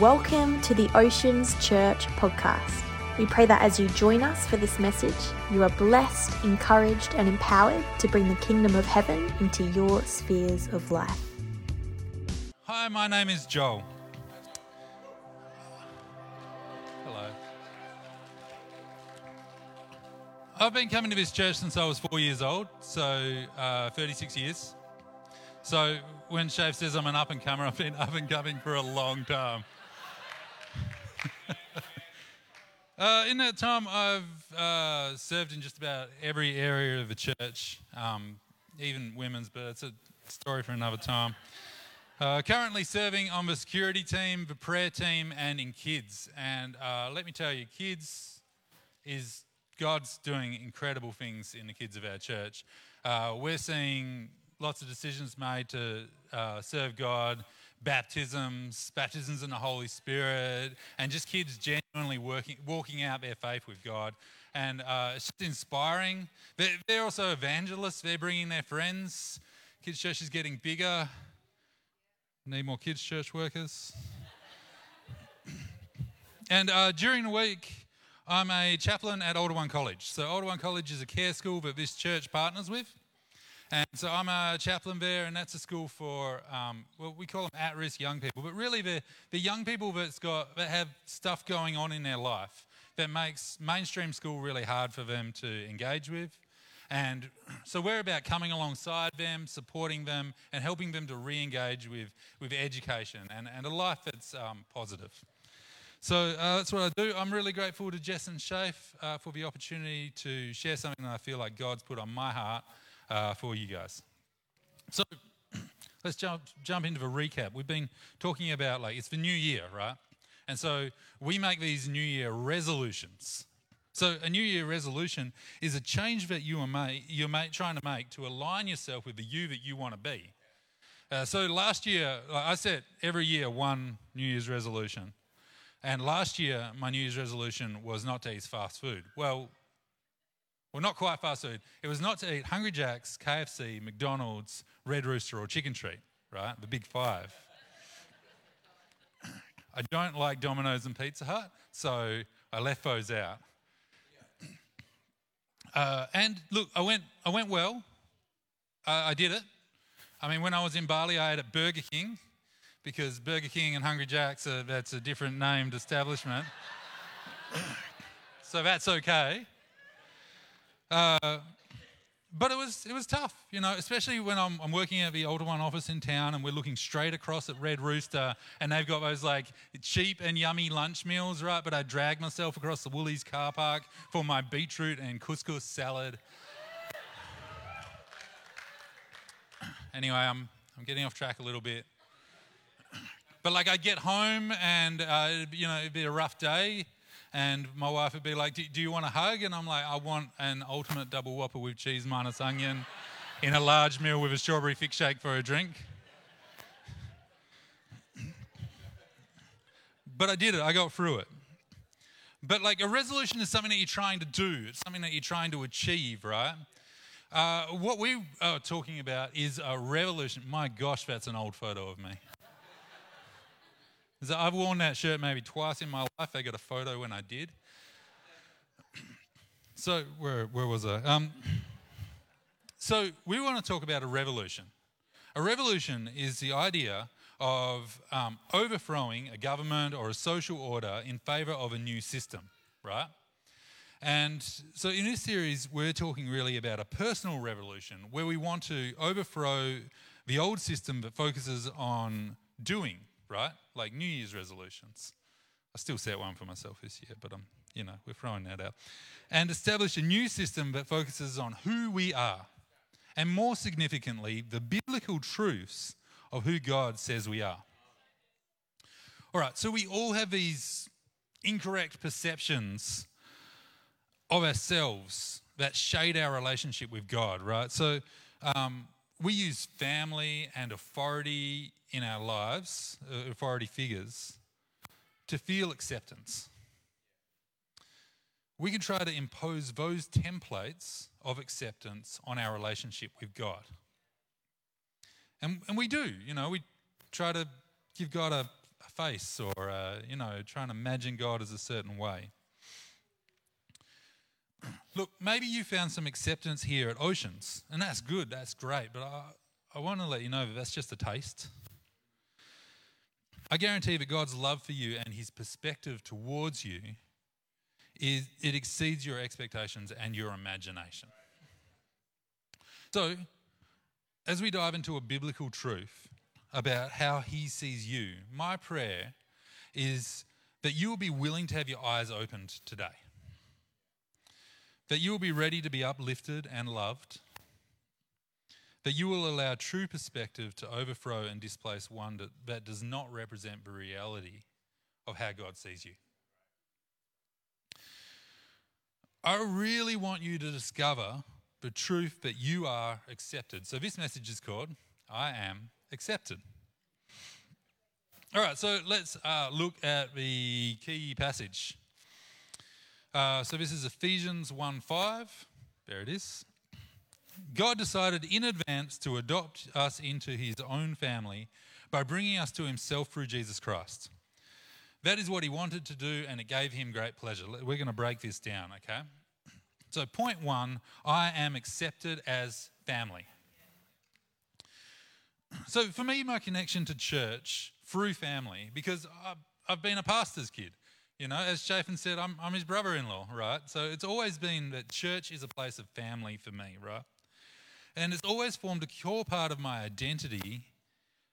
Welcome to the Oceans Church podcast. We pray that as you join us for this message, you are blessed, encouraged, and empowered to bring the kingdom of heaven into your spheres of life. Hi, my name is Joel. Hello. I've been coming to this church since I was 4 years old, so 36 years. So when Shave says I'm an up-and-comer, I've been up-and-coming for a long time. In that time, I've served in just about every area of the church, even women's, but it's a story for another time. Currently serving on the security team, the prayer team, and in kids. And let me tell you, kids is God's doing incredible things in the kids of our church. We're seeing lots of decisions made to serve God, baptisms in the Holy Spirit, and just kids genuinely walking out their faith with God. And it's just inspiring. They're also evangelists. They're bringing their friends. Kids' church is getting bigger. Need more kids' church workers. And during the week, I'm a chaplain at Alder One College. So Alder One College is a care school that this church partners with. And so I'm a chaplain there, and that's a school for, we call them at-risk young people, but really the young people that have stuff going on in their life that makes mainstream school really hard for them to engage with. And so we're about coming alongside them, supporting them, and helping them to re-engage with education and a life that's positive. So that's what I do. I'm really grateful to Jess and Shafe for the opportunity to share something that I feel like God's put on my heart for you guys. So let's jump into the recap. We've been talking about, it's the new year, right? And so we make these new year resolutions. So a new year resolution is a change that you're trying to make to align yourself with the you that you want to be. So last year, I set every year one New Year's resolution. And last year, my New Year's resolution was not to eat fast food. Well, not quite fast food. It was not to eat Hungry Jack's, KFC, McDonald's, Red Rooster, or Chicken Treat, right? The big five. I don't like Domino's and Pizza Hut, so I left those out. And look, I went well. I did it. I mean, when I was in Bali, I ate at Burger King, because Burger King and Hungry Jack's, that's a different named establishment. So that's okay. But it was tough, especially when I'm working at the Alder One office in town and we're looking straight across at Red Rooster, and they've got those cheap and yummy lunch meals, right? But I dragged myself across the Woolies car park for my beetroot and couscous salad. Anyway, I'm getting off track a little bit. But I get home and it'd be a rough day. And my wife would be like, do you want a hug? And I'm like, I want an ultimate double whopper with cheese minus onion in a large meal with a strawberry fig shake for a drink. But I did it. I got through it. But a resolution is something that you're trying to do. It's something that you're trying to achieve, right? What we are talking about is a revolution. My gosh, that's an old photo of me. So I've worn that shirt maybe twice in my life. I got a photo when I did. So where was I? So we want to talk about a revolution. A revolution is the idea of overthrowing a government or a social order in favour of a new system, right? And so in this series, we're talking really about a personal revolution where we want to overthrow the old system that focuses on doing, right? New Year's resolutions. I still set one for myself this year, but we're throwing that out. And establish a new system that focuses on who we are, and more significantly, the biblical truths of who God says we are. All right, so we all have these incorrect perceptions of ourselves that shade our relationship with God, right? So we use family and authority in our lives, authority figures, to feel acceptance. We can try to impose those templates of acceptance on our relationship with God. And we do, we try to give God a face or, trying to imagine God as a certain way. Look, maybe you found some acceptance here at Oceans, and that's good, that's great, but I want to let you know that that's just a taste. I guarantee that God's love for you and his perspective towards you, it exceeds your expectations and your imagination. So, as we dive into a biblical truth about how he sees you, my prayer is that you will be willing to have your eyes opened today. That you will be ready to be uplifted and loved. That you will allow true perspective to overthrow and displace one that does not represent the reality of how God sees you. I really want you to discover the truth that you are accepted. So this message is called, I Am Accepted. All right, so let's look at the key passage. So this is Ephesians 1:5. There it is. God decided in advance to adopt us into his own family by bringing us to himself through Jesus Christ. That is what he wanted to do, and it gave him great pleasure. We're going to break this down, okay? So point one, I am accepted as family. So for me, my connection to church through family, because I've been a pastor's kid. You know, as Chafin said, I'm his brother-in-law, right? So it's always been that church is a place of family for me, right? And it's always formed a core part of my identity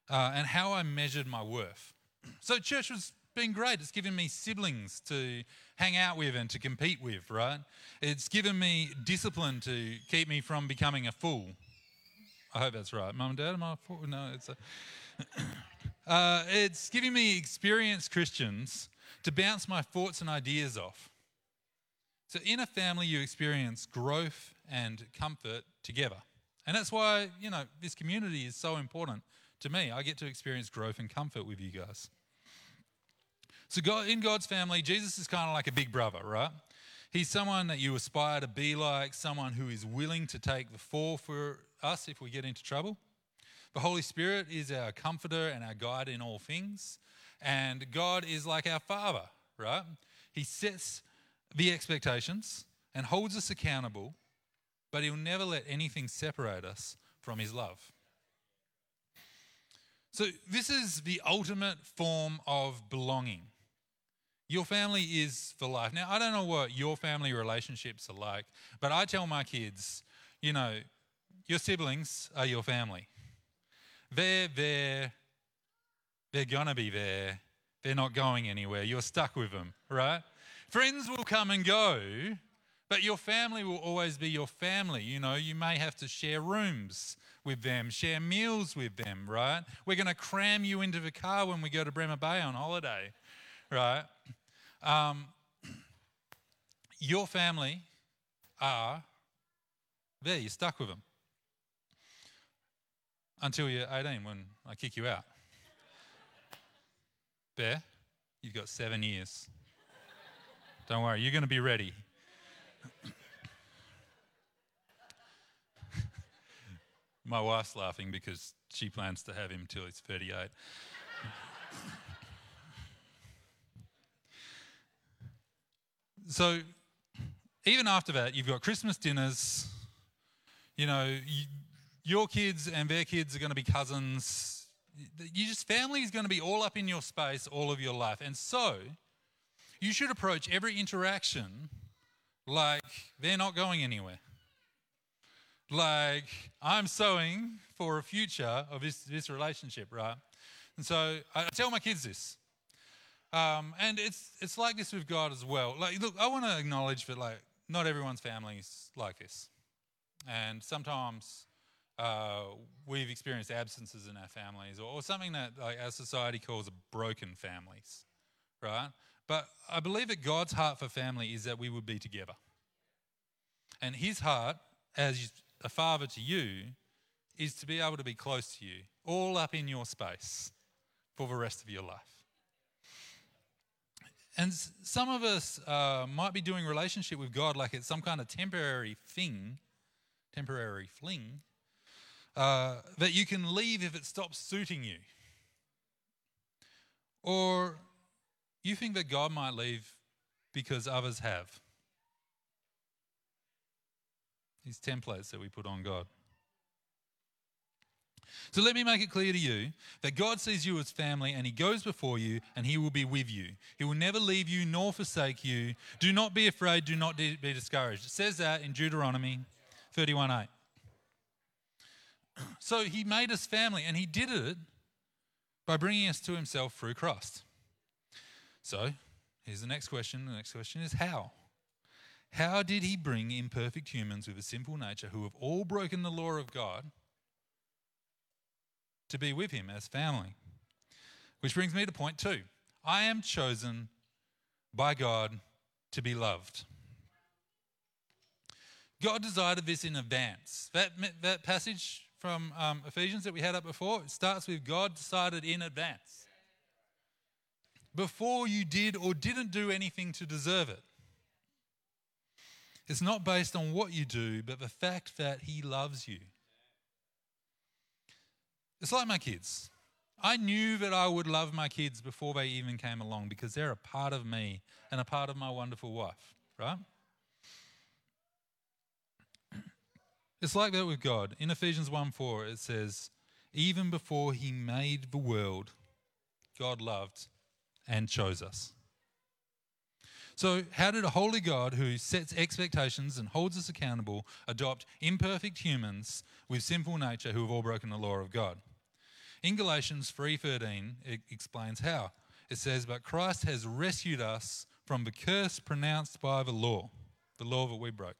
and how I measured my worth. So church has been great. It's given me siblings to hang out with and to compete with, right? It's given me discipline to keep me from becoming a fool. I hope that's right. Mum and Dad, am I a fool? No, it's a... it's giving me experienced Christians to bounce my thoughts and ideas off. So in a family, you experience growth and comfort together. And that's why, you know, this community is so important to me. I get to experience growth and comfort with you guys. So God, in God's family, Jesus is kind of like a big brother, right? He's someone that you aspire to be like, someone who is willing to take the fall for us if we get into trouble. The Holy Spirit is our comforter and our guide in all things. And God is like our Father, right? He sets the expectations and holds us accountable, but he'll never let anything separate us from his love. So this is the ultimate form of belonging. Your family is for life. Now, I don't know what your family relationships are like, but I tell my kids, you know, your siblings are your family. They're going to be there. They're not going anywhere. You're stuck with them, right? Friends will come and go, but your family will always be your family. You know, you may have to share rooms with them, share meals with them, right? We're going to cram you into the car when we go to Bremer Bay on holiday, right? Your family are there. You're stuck with them until you're 18 when I kick you out. There, you've got 7 years. Don't worry, you're going to be ready. My wife's laughing because she plans to have him till he's 38. So even after that, you've got Christmas dinners. You know, your kids and their kids are going to be cousins. Family is going to be all up in your space all of your life. And so you should approach every interaction like they're not going anywhere. Like I'm sowing for a future of this relationship, right? And so I tell my kids this. And it's like this with God as well. Like, look, I want to acknowledge that, like, not everyone's family is like this. And sometimes... we've experienced absences in our families or something that, like, our society calls broken families, right? But I believe that God's heart for family is that we would be together. And his heart, as a father to you, is to be able to be close to you, all up in your space for the rest of your life. And some of us might be doing relationship with God like it's some kind of temporary fling, that you can leave if it stops suiting you. Or you think that God might leave because others have. These templates that we put on God. So let me make it clear to you that God sees you as family and he goes before you and he will be with you. He will never leave you nor forsake you. Do not be afraid. Do not be discouraged. It says that in Deuteronomy 31:8. So he made us family and he did it by bringing us to himself through Christ. So here's the next question. The next question is how? How did he bring imperfect humans with a simple nature who have all broken the law of God to be with him as family? Which brings me to point two. I am chosen by God to be loved. God desired this in advance. That passage from Ephesians that we had up before, it starts with God decided in advance. Before you did or didn't do anything to deserve it. It's not based on what you do, but the fact that he loves you. It's like my kids. I knew that I would love my kids before they even came along because they're a part of me and a part of my wonderful wife, right? It's like that with God. In Ephesians 1:4, it says, even before he made the world, God loved and chose us. So how did a holy God who sets expectations and holds us accountable adopt imperfect humans with sinful nature who have all broken the law of God? In Galatians 3:13, it explains how. It says, but Christ has rescued us from the curse pronounced by the law that we broke.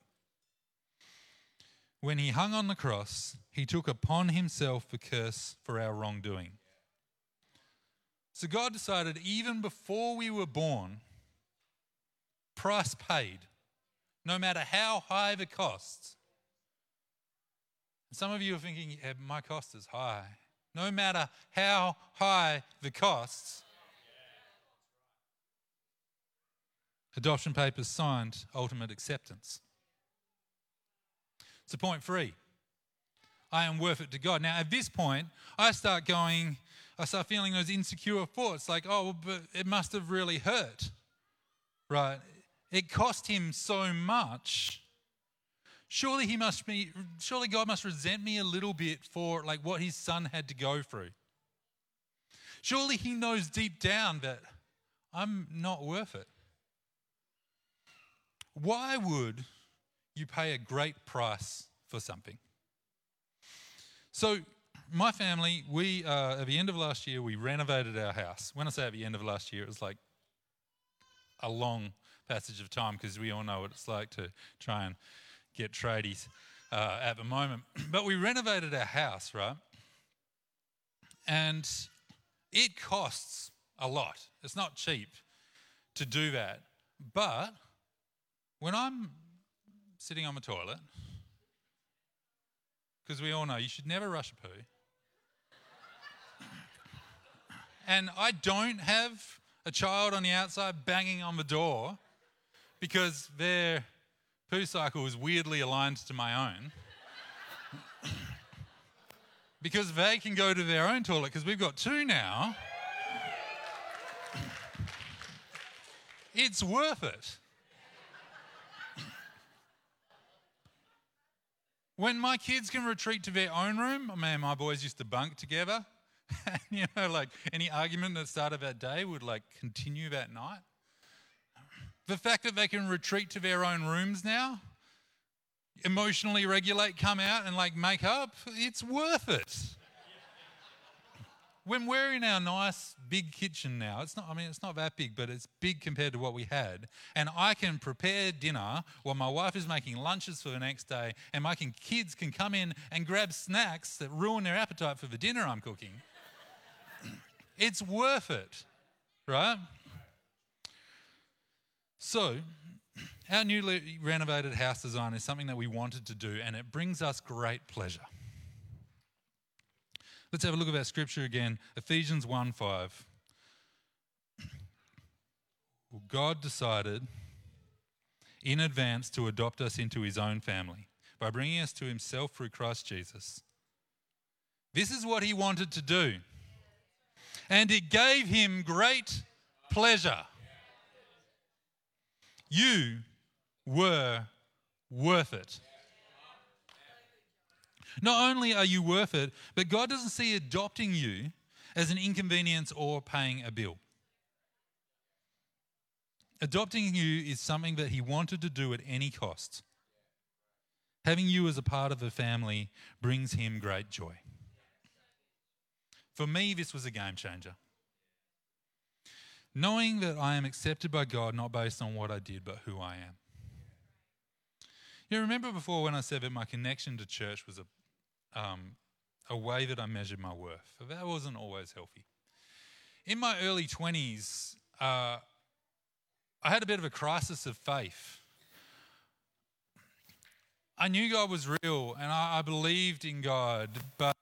When he hung on the cross, he took upon himself the curse for our wrongdoing. So God decided even before we were born, price paid, no matter how high the cost. Some of you are thinking, yeah, my cost is high. No matter how high the costs. Adoption papers signed, ultimate acceptance. So point three, I am worth it to God. Now at this point, I start feeling those insecure thoughts like, oh, but it must have really hurt, right? It cost him so much. Surely God must resent me a little bit for like what his son had to go through. Surely he knows deep down that I'm not worth it. Why would you pay a great price for something? So my family, at the end of last year, we renovated our house. When I say at the end of last year, it was like a long passage of time because we all know what it's like to try and get tradies at the moment. But we renovated our house, right? And it costs a lot. It's not cheap to do that. But when I'm sitting on the toilet, because we all know you should never rush a poo. And I don't have a child on the outside banging on the door because their poo cycle is weirdly aligned to my own. Because they can go to their own toilet because we've got two now. It's worth it. When my kids can retreat to their own room, my boys used to bunk together. And, any argument that started that day would, continue that night. The fact that they can retreat to their own rooms now, emotionally regulate, come out and, make up, it's worth it. When we're in our nice big kitchen now, it's not that big, but it's big compared to what we had. And I can prepare dinner while my wife is making lunches for the next day, and my kids can come in and grab snacks that ruin their appetite for the dinner I'm cooking. It's worth it, right? So our newly renovated house design is something that we wanted to do, and it brings us great pleasure. Let's have a look at that scripture again, Ephesians 1:5. Well, God decided in advance to adopt us into his own family by bringing us to himself through Christ Jesus. This is what he wanted to do. And it gave him great pleasure. You were worth it. Not only are you worth it, but God doesn't see adopting you as an inconvenience or paying a bill. Adopting you is something that he wanted to do at any cost. Having you as a part of a family brings him great joy. For me, this was a game changer. Knowing that I am accepted by God, not based on what I did, but who I am. You remember before when I said that my connection to church was a way that I measured my worth. That wasn't always healthy. In my early 20s, I had a bit of a crisis of faith. I knew God was real and I believed in God, but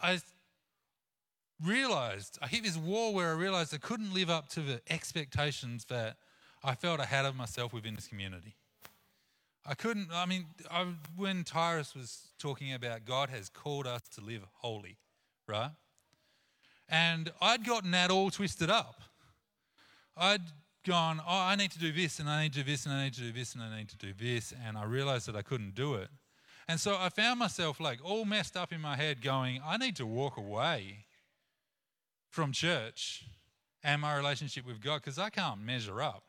I realized, I hit this wall where I realized I couldn't live up to the expectations that I felt I had of myself within this community. When Tyrus was talking about God has called us to live holy, right? And I'd gotten that all twisted up. I'd gone, I need to do this, and I need to do this, and I need to do this, and I need to do this, and I realized that I couldn't do it. And so I found myself like all messed up in my head going, I need to walk away from church and my relationship with God because I can't measure up.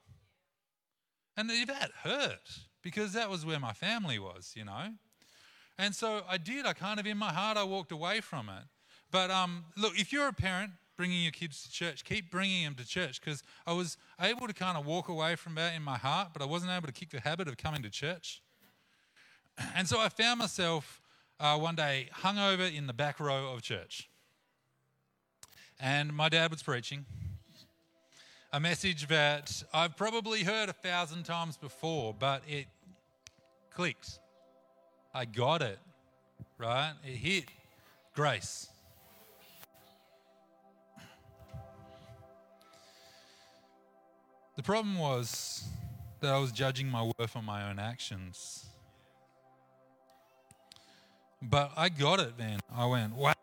And that hurt. Because that was where my family was, you know. And so in my heart, I walked away from it. But look, if you're a parent bringing your kids to church, keep bringing them to church because I was able to kind of walk away from that in my heart, but I wasn't able to kick the habit of coming to church. And so I found myself one day hungover in the back row of church. And my dad was preaching a message that I've probably heard 1,000 times before, but it clicks. I got it, right? It hit. Grace. The problem was that I was judging my worth on my own actions. But I got it then. I went, wow,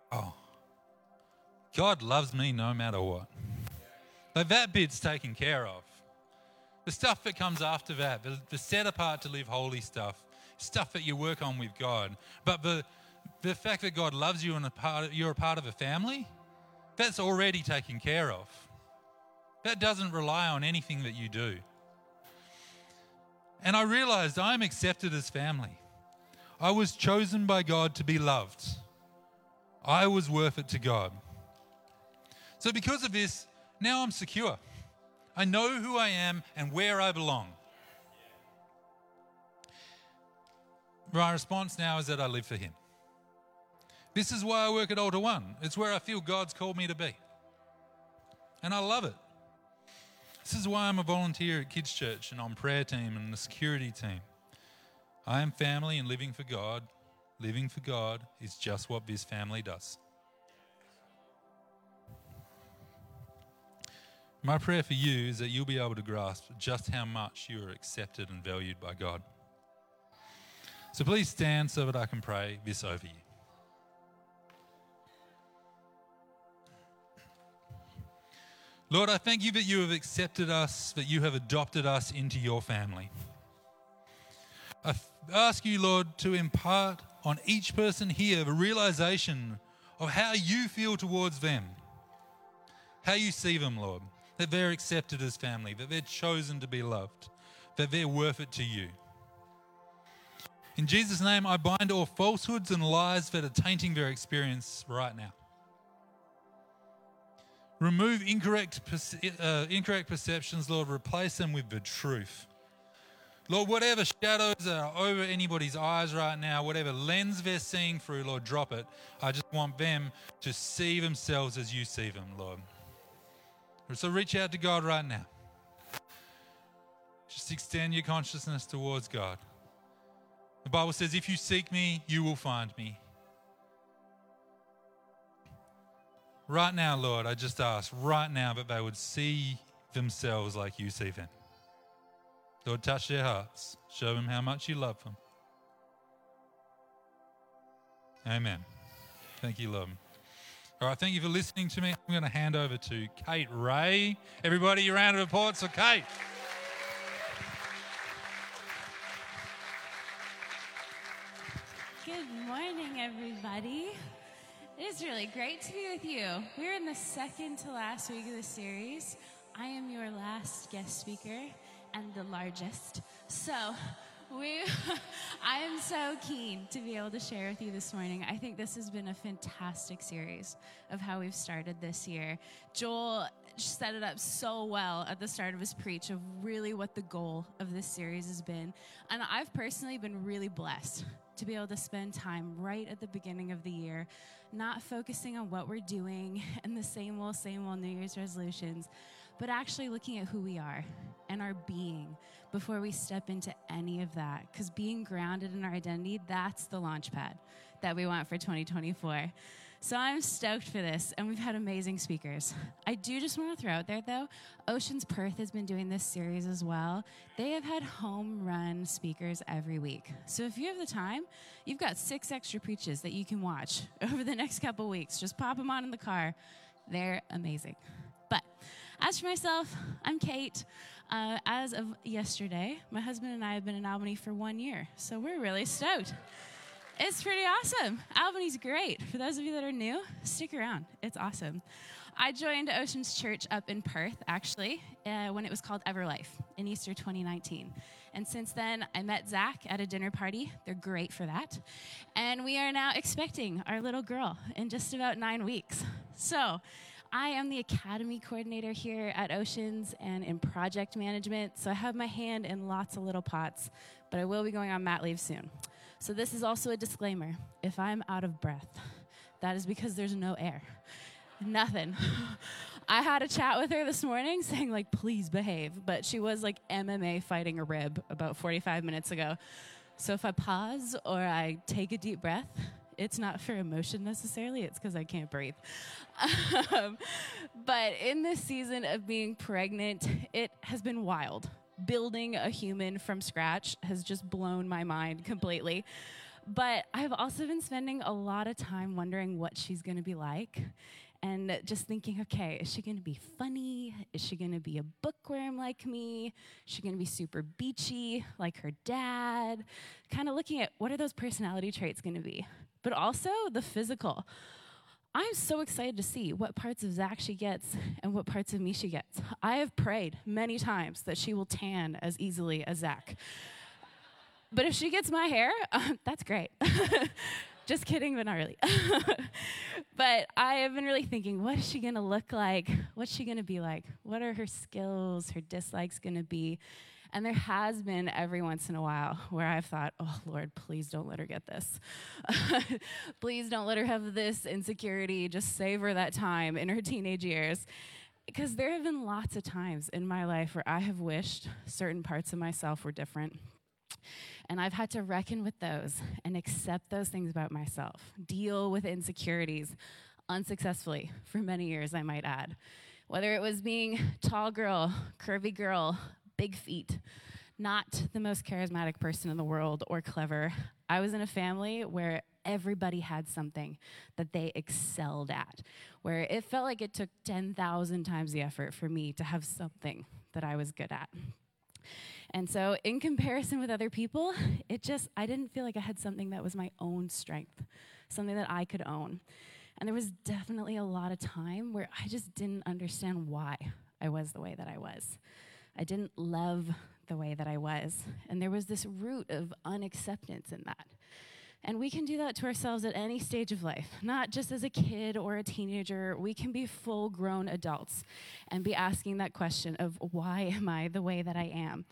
God loves me no matter what. Like that bit's taken care of. The stuff that comes after that, the set apart to live holy stuff that you work on with God. But the fact that God loves you and you're a part of a family, that's already taken care of. That doesn't rely on anything that you do. And I realized I'm accepted as family. I was chosen by God to be loved. I was worth it to God. So because of this, now I'm secure. I know who I am and where I belong. My response now is that I live for him. This is why I work at Alder One. It's where I feel God's called me to be. And I love it. This is why I'm a volunteer at Kids Church and on prayer team and the security team. I am family and living for God. Living for God is just what this family does. My prayer for you is that you'll be able to grasp just how much you are accepted and valued by God. So please stand so that I can pray this over you. Lord, I thank you that you have accepted us, that you have adopted us into your family. I ask you, Lord, to impart on each person here the realization of how you feel towards them, how you see them, Lord. That they're accepted as family, that they're chosen to be loved, that they're worth it to you. In Jesus' name, I bind all falsehoods and lies that are tainting their experience right now. Remove incorrect perceptions, Lord. Replace them with the truth. Lord, whatever shadows are over anybody's eyes right now, whatever lens they're seeing through, Lord, drop it. I just want them to see themselves as you see them, Lord. So reach out to God right now. Just extend your consciousness towards God. The Bible says, if you seek me, you will find me. Right now, Lord, I just ask right now that they would see themselves like you see them. Lord, touch their hearts. Show them how much you love them. Amen. Thank you, Lord. All right, thank you for listening to me. I'm going to hand over to Cait Rae. Everybody, your round of applause for Cait. Good morning, everybody. It is really great to be with you. We're in the second to last week of the series. I am your last guest speaker and the largest. So I am so keen to be able to share with you this morning. I think this has been a fantastic series of how we've started this year. Joel set it up so well at the start of his preach of really what the goal of this series has been. And I've personally been really blessed to be able to spend time right at the beginning of the year, not focusing on what we're doing and the same old New Year's resolutions, but actually looking at who we are and our being before we step into any of that. Because being grounded in our identity, that's the launch pad that we want for 2024. So I'm stoked for this, and we've had amazing speakers. I do just want to throw out there, though, Oceans Perth has been doing this series as well. They have had home run speakers every week. So if you have the time, you've got 6 extra preaches that you can watch over the next couple weeks. Just pop them on in the car. They're amazing. But as for myself, I'm Cait. As of yesterday, my husband and I have been in Albany for 1 year, so we're really stoked. It's pretty awesome. Albany's great. For those of you that are new, stick around. It's awesome. I joined Oceans Church up in Perth, actually, when it was called Everlife in Easter 2019. And since then, I met Zach at a dinner party. They're great for that. And we are now expecting our little girl in just about 9 weeks. So I am the academy coordinator here at Oceans and in project management, so I have my hand in lots of little pots, but I will be going on mat leave soon. So this is also a disclaimer. If I'm out of breath, that is because there's no air. Nothing. I had a chat with her this morning saying, like, please behave, but she was, like, MMA fighting a rib about 45 minutes ago. So if I pause or I take a deep breath, it's not for emotion necessarily, it's because I can't breathe. But in this season of being pregnant, it has been wild. Building a human from scratch has just blown my mind completely. But I've also been spending a lot of time wondering what she's going to be like and just thinking, okay, is she going to be funny? Is she going to be a bookworm like me? Is she going to be super beachy like her dad? Kind of looking at what are those personality traits going to be, but also the physical. I'm so excited to see what parts of Zach she gets and what parts of me she gets. I have prayed many times that she will tan as easily as Zach. But if she gets my hair, that's great. Just kidding, but not really. But I have been really thinking, what is she going to look like? What's she going to be like? What are her skills, her dislikes going to be? And there has been every once in a while where I've thought, oh, Lord, please don't let her get this. Please don't let her have this insecurity. Just save her that time in her teenage years. Because there have been lots of times in my life where I have wished certain parts of myself were different. And I've had to reckon with those and accept those things about myself, deal with insecurities unsuccessfully for many years, I might add. Whether it was being tall girl, curvy girl, big feet, not the most charismatic person in the world or clever. I was in a family where everybody had something that they excelled at, where it felt like it took 10,000 times the effort for me to have something that I was good at. And so in comparison with other people, I didn't feel like I had something that was my own strength, something that I could own. And there was definitely a lot of time where I just didn't understand why I was the way that I was. I didn't love the way that I was. And there was this root of unacceptance in that. And we can do that to ourselves at any stage of life, not just as a kid or a teenager. We can be full-grown adults and be asking that question of, why am I the way that I am?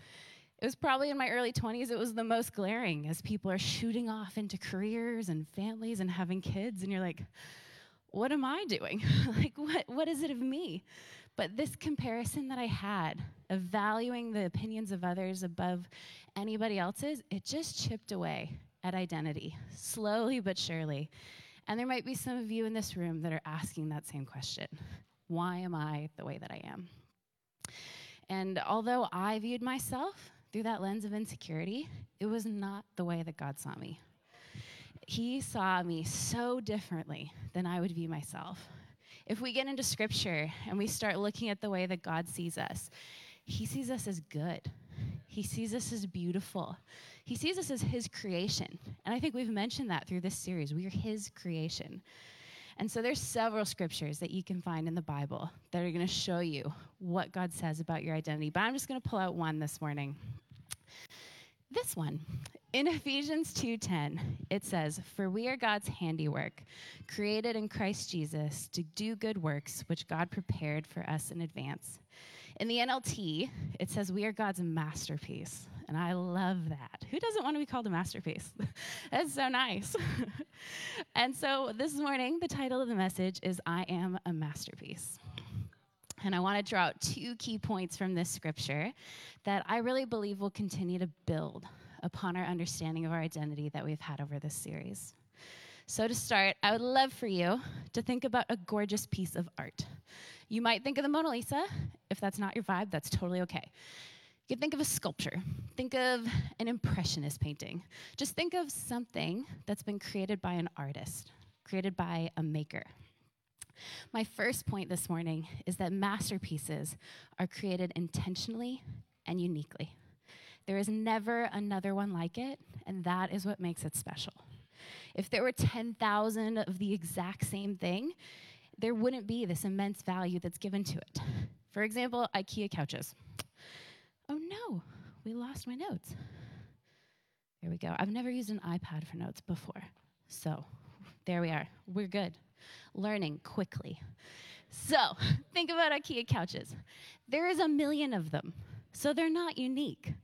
It was probably in my early 20s, it was the most glaring as people are shooting off into careers and families and having kids. And you're like, what am I doing? Like, what is it of me? But this comparison that I had of valuing the opinions of others above anybody else's, it just chipped away at identity, slowly but surely. And there might be some of you in this room that are asking that same question. Why am I the way that I am? And although I viewed myself through that lens of insecurity, it was not the way that God saw me. he saw me so differently than I would view myself. If we get into scripture and we start looking at the way that God sees us, he sees us as good. He sees us as beautiful. He sees us as his creation. And I think we've mentioned that through this series. We are his creation. And so there's several scriptures that you can find in the Bible that are going to show you what God says about your identity. But I'm just going to pull out one this morning. This one. In Ephesians 2:10, it says, "For we are God's handiwork, created in Christ Jesus to do good works, which God prepared for us in advance." In the NLT, it says, "We are God's masterpiece." And I love that. Who doesn't want to be called a masterpiece? That's so nice. And so this morning, the title of the message is, "I Am a Masterpiece." And I want to draw out two key points from this scripture that I really believe will continue to build upon our understanding of our identity that we've had over this series. So to start, I would love for you to think about a gorgeous piece of art. You might think of the Mona Lisa. If that's not your vibe, that's totally okay. You can think of a sculpture. Think of an impressionist painting. Just think of something that's been created by an artist, created by a maker. My first point this morning is that masterpieces are created intentionally and uniquely. There is never another one like it, and that is what makes it special. If there were 10,000 of the exact same thing, there wouldn't be this immense value that's given to it. For example, IKEA couches. Oh no, we lost my notes. There we go. I've never used an iPad for notes before. So there we are. We're good. Learning quickly. So think about IKEA couches. There is 1 million of them, so they're not unique.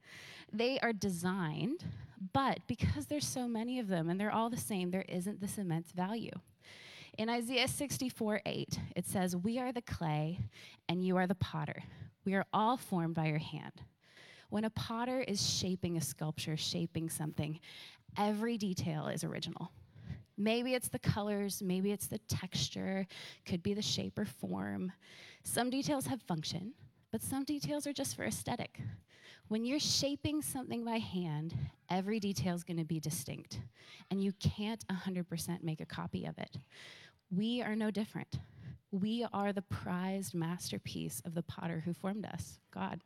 They are designed, but because there's so many of them and they're all the same, there isn't this immense value. In Isaiah 64:8, it says, "We are the clay and you are the potter. We are all formed by your hand." When a potter is shaping a sculpture, shaping something, every detail is original. Maybe it's the colors, maybe it's the texture, could be the shape or form. Some details have function, but some details are just for aesthetic. When you're shaping something by hand, every detail is going to be distinct, and you can't 100% make a copy of it. We are no different. We are the prized masterpiece of the potter who formed us, God.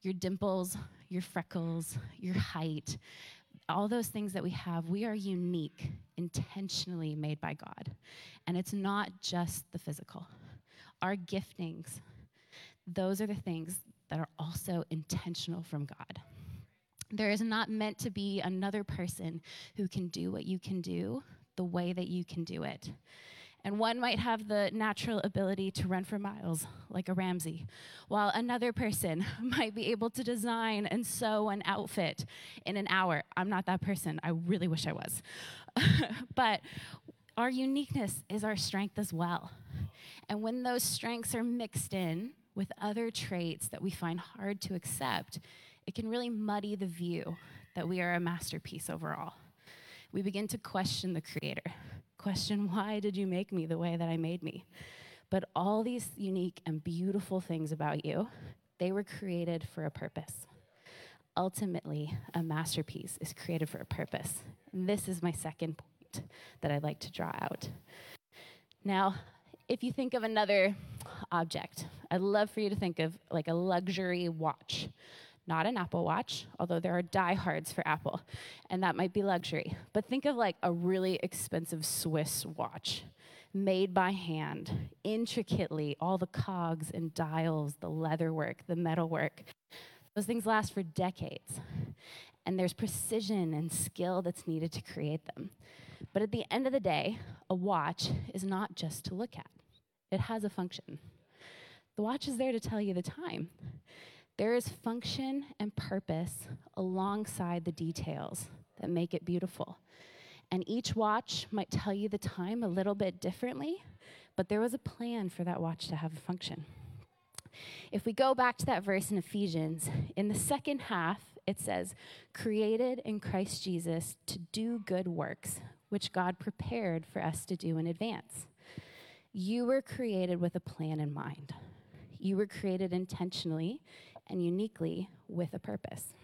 Your dimples, your freckles, your height, all those things that we have, we are unique, intentionally made by God. And it's not just the physical. Our giftings, those are the things that are also intentional from God. There is not meant to be another person who can do what you can do the way that you can do it. And one might have the natural ability to run for miles, like a Ramsey, while another person might be able to design and sew an outfit in an hour. I'm not that person. I really wish I was. But our uniqueness is our strength as well. And when those strengths are mixed in with other traits that we find hard to accept, it can really muddy the view that we are a masterpiece overall. We begin to question the Creator. Question, why did you make me the way that I made me? But all these unique and beautiful things about you, they were created for a purpose. Ultimately, a masterpiece is created for a purpose. And this is my second point that I'd like to draw out. Now, if you think of another object, I'd love for you to think of like a luxury watch. Not an Apple Watch, although there are diehards for Apple, and that might be luxury. But think of like a really expensive Swiss watch, made by hand, intricately, all the cogs and dials, the leatherwork, the metalwork. Those things last for decades, and there's precision and skill that's needed to create them. But at the end of the day, a watch is not just to look at. It has a function. The watch is there to tell you the time. There is function and purpose alongside the details that make it beautiful. And each watch might tell you the time a little bit differently, but there was a plan for that watch to have a function. If we go back to that verse in Ephesians, in the second half, it says, "Created in Christ Jesus to do good works, which God prepared for us to do in advance." You were created with a plan in mind. You were created intentionally and uniquely with a purpose,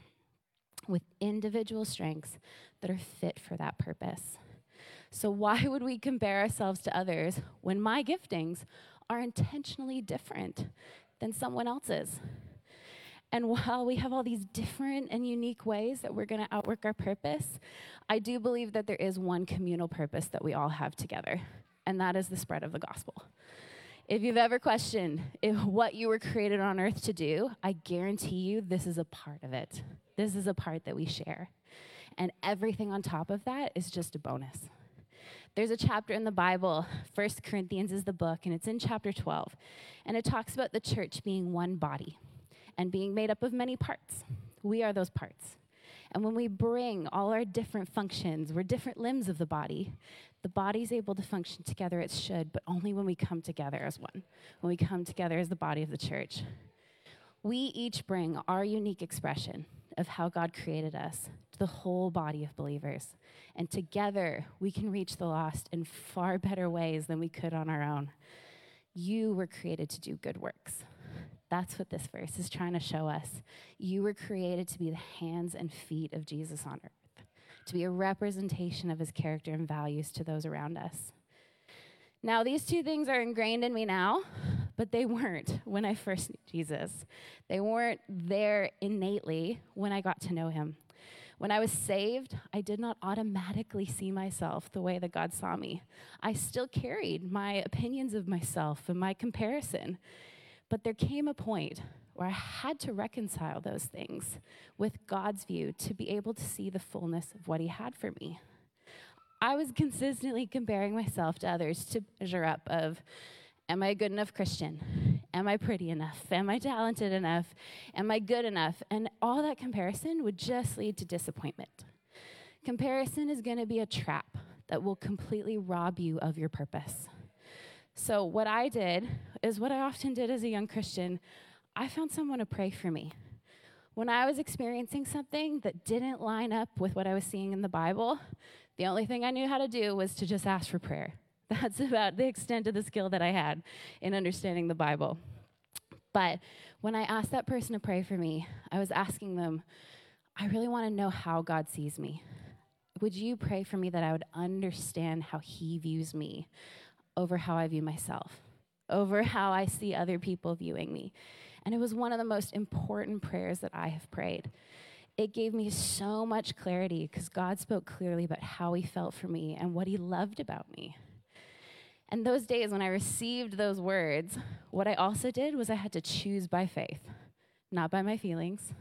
with individual strengths that are fit for that purpose. So why would we compare ourselves to others when my giftings are intentionally different than someone else's? And while we have all these different and unique ways that we're going to outwork our purpose, I do believe that there is one communal purpose that we all have together, and that is the spread of the gospel. If you've ever questioned what you were created on earth to do, I guarantee you this is a part of it. This is a part that we share. And everything on top of that is just a bonus. There's a chapter in the Bible, First Corinthians is the book, and it's in chapter 12. And it talks about the church being one body and being made up of many parts. We are those parts. And when we bring all our different functions, we're different limbs of the body, the body's able to function together, it should, but only when we come together as one, when we come together as the body of the church. We each bring our unique expression of how God created us to the whole body of believers. And together, we can reach the lost in far better ways than we could on our own. You were created to do good works. That's what this verse is trying to show us. You were created to be the hands and feet of Jesus on earth, to be a representation of his character and values to those around us. Now, these two things are ingrained in me now, but they weren't when I first knew Jesus. They weren't there innately when I got to know him. When I was saved, I did not automatically see myself the way that God saw me. I still carried my opinions of myself and my comparison. But there came a point where I had to reconcile those things with God's view to be able to see the fullness of what he had for me. I was consistently comparing myself to others to measure up of, am I a good enough Christian? Am I pretty enough? Am I talented enough? Am I good enough? And all that comparison would just lead to disappointment. Comparison is going to be a trap that will completely rob you of your purpose. So what I did is what I often did as a young Christian. I found someone to pray for me. When I was experiencing something that didn't line up with what I was seeing in the Bible, the only thing I knew how to do was to just ask for prayer. That's about the extent of the skill that I had in understanding the Bible. But when I asked that person to pray for me, I was asking them, I really want to know how God sees me. Would you pray for me that I would understand how he views me? Over how I view myself, over how I see other people viewing me. And it was one of the most important prayers that I have prayed. It gave me so much clarity because God spoke clearly about how he felt for me and what he loved about me. And those days when I received those words, what I also did was I had to choose by faith, not by my feelings,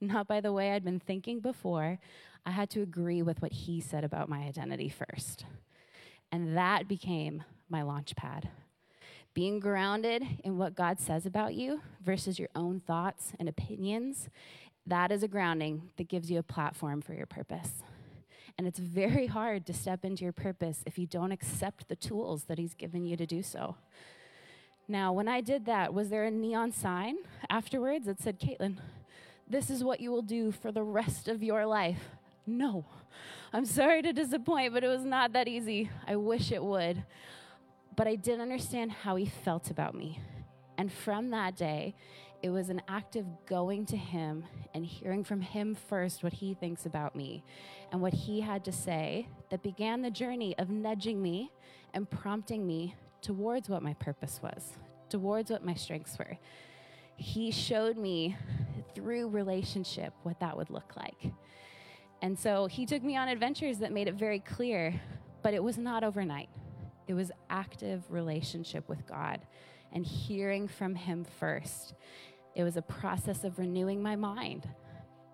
not by the way I'd been thinking before. I had to agree with what he said about my identity first. And that became my launch pad. Being grounded in what God says about you versus your own thoughts and opinions, that is a grounding that gives you a platform for your purpose. And it's very hard to step into your purpose if you don't accept the tools that he's given you to do so. Now, when I did that, was there a neon sign afterwards that said, Caitlin, this is what you will do for the rest of your life? No. I'm sorry to disappoint, but it was not that easy. I wish it would. But I did understand how he felt about me. And from that day, it was an act of going to him and hearing from him first what he thinks about me and what he had to say that began the journey of nudging me and prompting me towards what my purpose was, towards what my strengths were. He showed me through relationship what that would look like. And so he took me on adventures that made it very clear, but it was not overnight. It was active relationship with God and hearing from him first. It was a process of renewing my mind.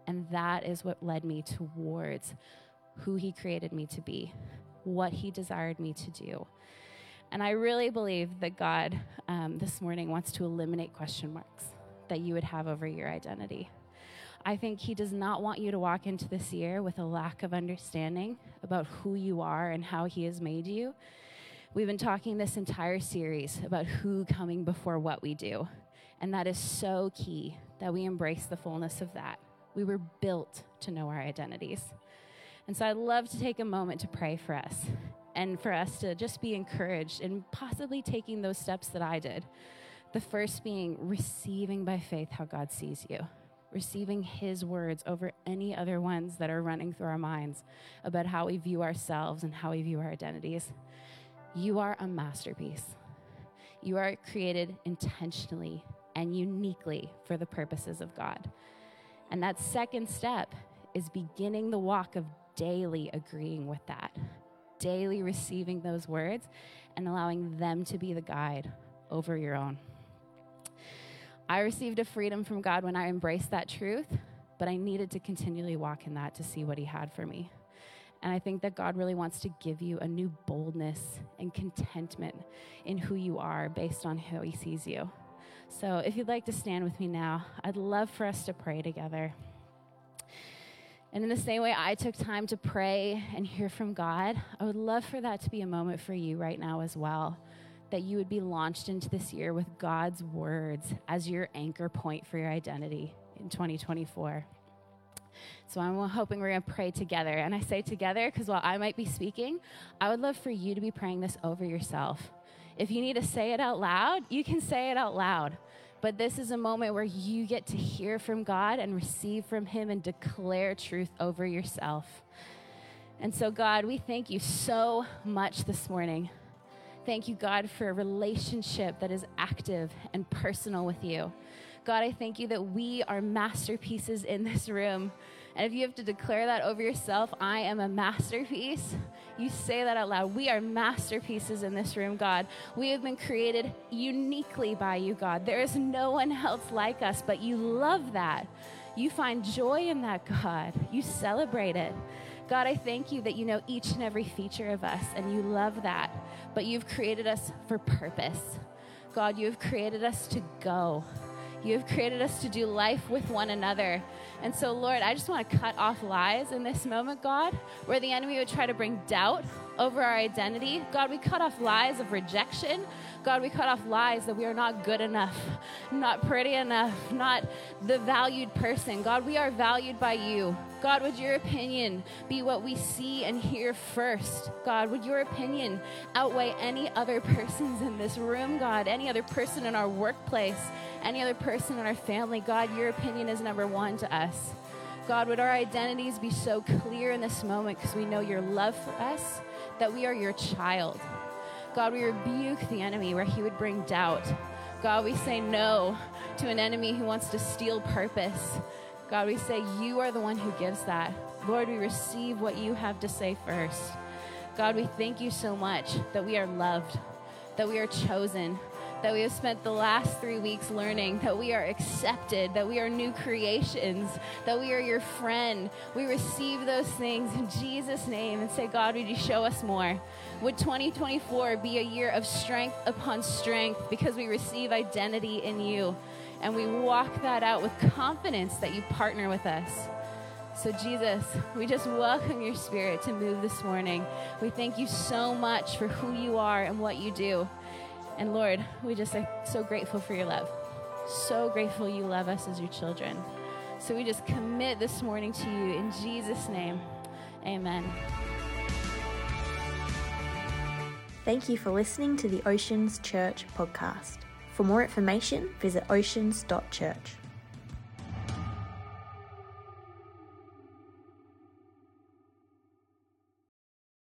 And that is what led me towards who he created me to be, what he desired me to do. And I really believe that God this morning wants to eliminate question marks that you would have over your identity. I think he does not want you to walk into this year with a lack of understanding about who you are and how he has made you. We've been talking this entire series about who coming before what we do. And that is so key that we embrace the fullness of that. We were built to know our identities. And so I'd love to take a moment to pray for us and for us to just be encouraged in possibly taking those steps that I did. The first being receiving by faith how God sees you, receiving his words over any other ones that are running through our minds about how we view ourselves and how we view our identities. You are a masterpiece. You are created intentionally and uniquely for the purposes of God. And that second step is beginning the walk of daily agreeing with that, daily receiving those words and allowing them to be the guide over your own. I received a freedom from God when I embraced that truth, but I needed to continually walk in that to see what he had for me. And I think that God really wants to give you a new boldness and contentment in who you are based on how he sees you. So if you'd like to stand with me now, I'd love for us to pray together. And in the same way I took time to pray and hear from God, I would love for that to be a moment for you right now as well, that you would be launched into this year with God's words as your anchor point for your identity in 2024. So I'm hoping we're going to pray together. And I say together because while I might be speaking, I would love for you to be praying this over yourself. If you need to say it out loud, you can say it out loud. But this is a moment where you get to hear from God and receive from him and declare truth over yourself. And so, God, we thank you so much this morning. Thank you, God, for a relationship that is active and personal with you. God, I thank you that we are masterpieces in this room. And if you have to declare that over yourself, I am a masterpiece, you say that out loud. We are masterpieces in this room, God. We have been created uniquely by you, God. There is no one else like us, but you love that. You find joy in that, God. You celebrate it. God, I thank you that you know each and every feature of us, and you love that, but you've created us for purpose. God, you have created us to go. You have created us to do life with one another. And so, Lord, I just want to cut off lies in this moment, God, where the enemy would try to bring doubt over our identity. God, we cut off lies of rejection. God, we cut off lies that we are not good enough, not pretty enough, not the valued person. God, we are valued by you. God, would your opinion be what we see and hear first? God, would your opinion outweigh any other persons in this room, God, any other person in our workplace, any other person in our family? God, your opinion is number one to us. God, would our identities be so clear in this moment because we know your love for us, that we are your child. God, we rebuke the enemy where he would bring doubt. God, we say no to an enemy who wants to steal purpose. God, we say you are the one who gives that. Lord, we receive what you have to say first. God, we thank you so much that we are loved, that we are chosen, that we have spent the last 3 weeks learning that we are accepted, that we are new creations, that we are your friend. We receive those things in Jesus' name and say, God, would you show us more? Would 2024 be a year of strength upon strength because we receive identity in you and we walk that out with confidence that you partner with us. So Jesus, we just welcome your spirit to move this morning. We thank you so much for who you are and what you do. And Lord, we just are so grateful for your love. So grateful you love us as your children. So we just commit this morning to you in Jesus' name. Amen. Thank you for listening to the Oceans Church podcast. For more information, visit oceans.church.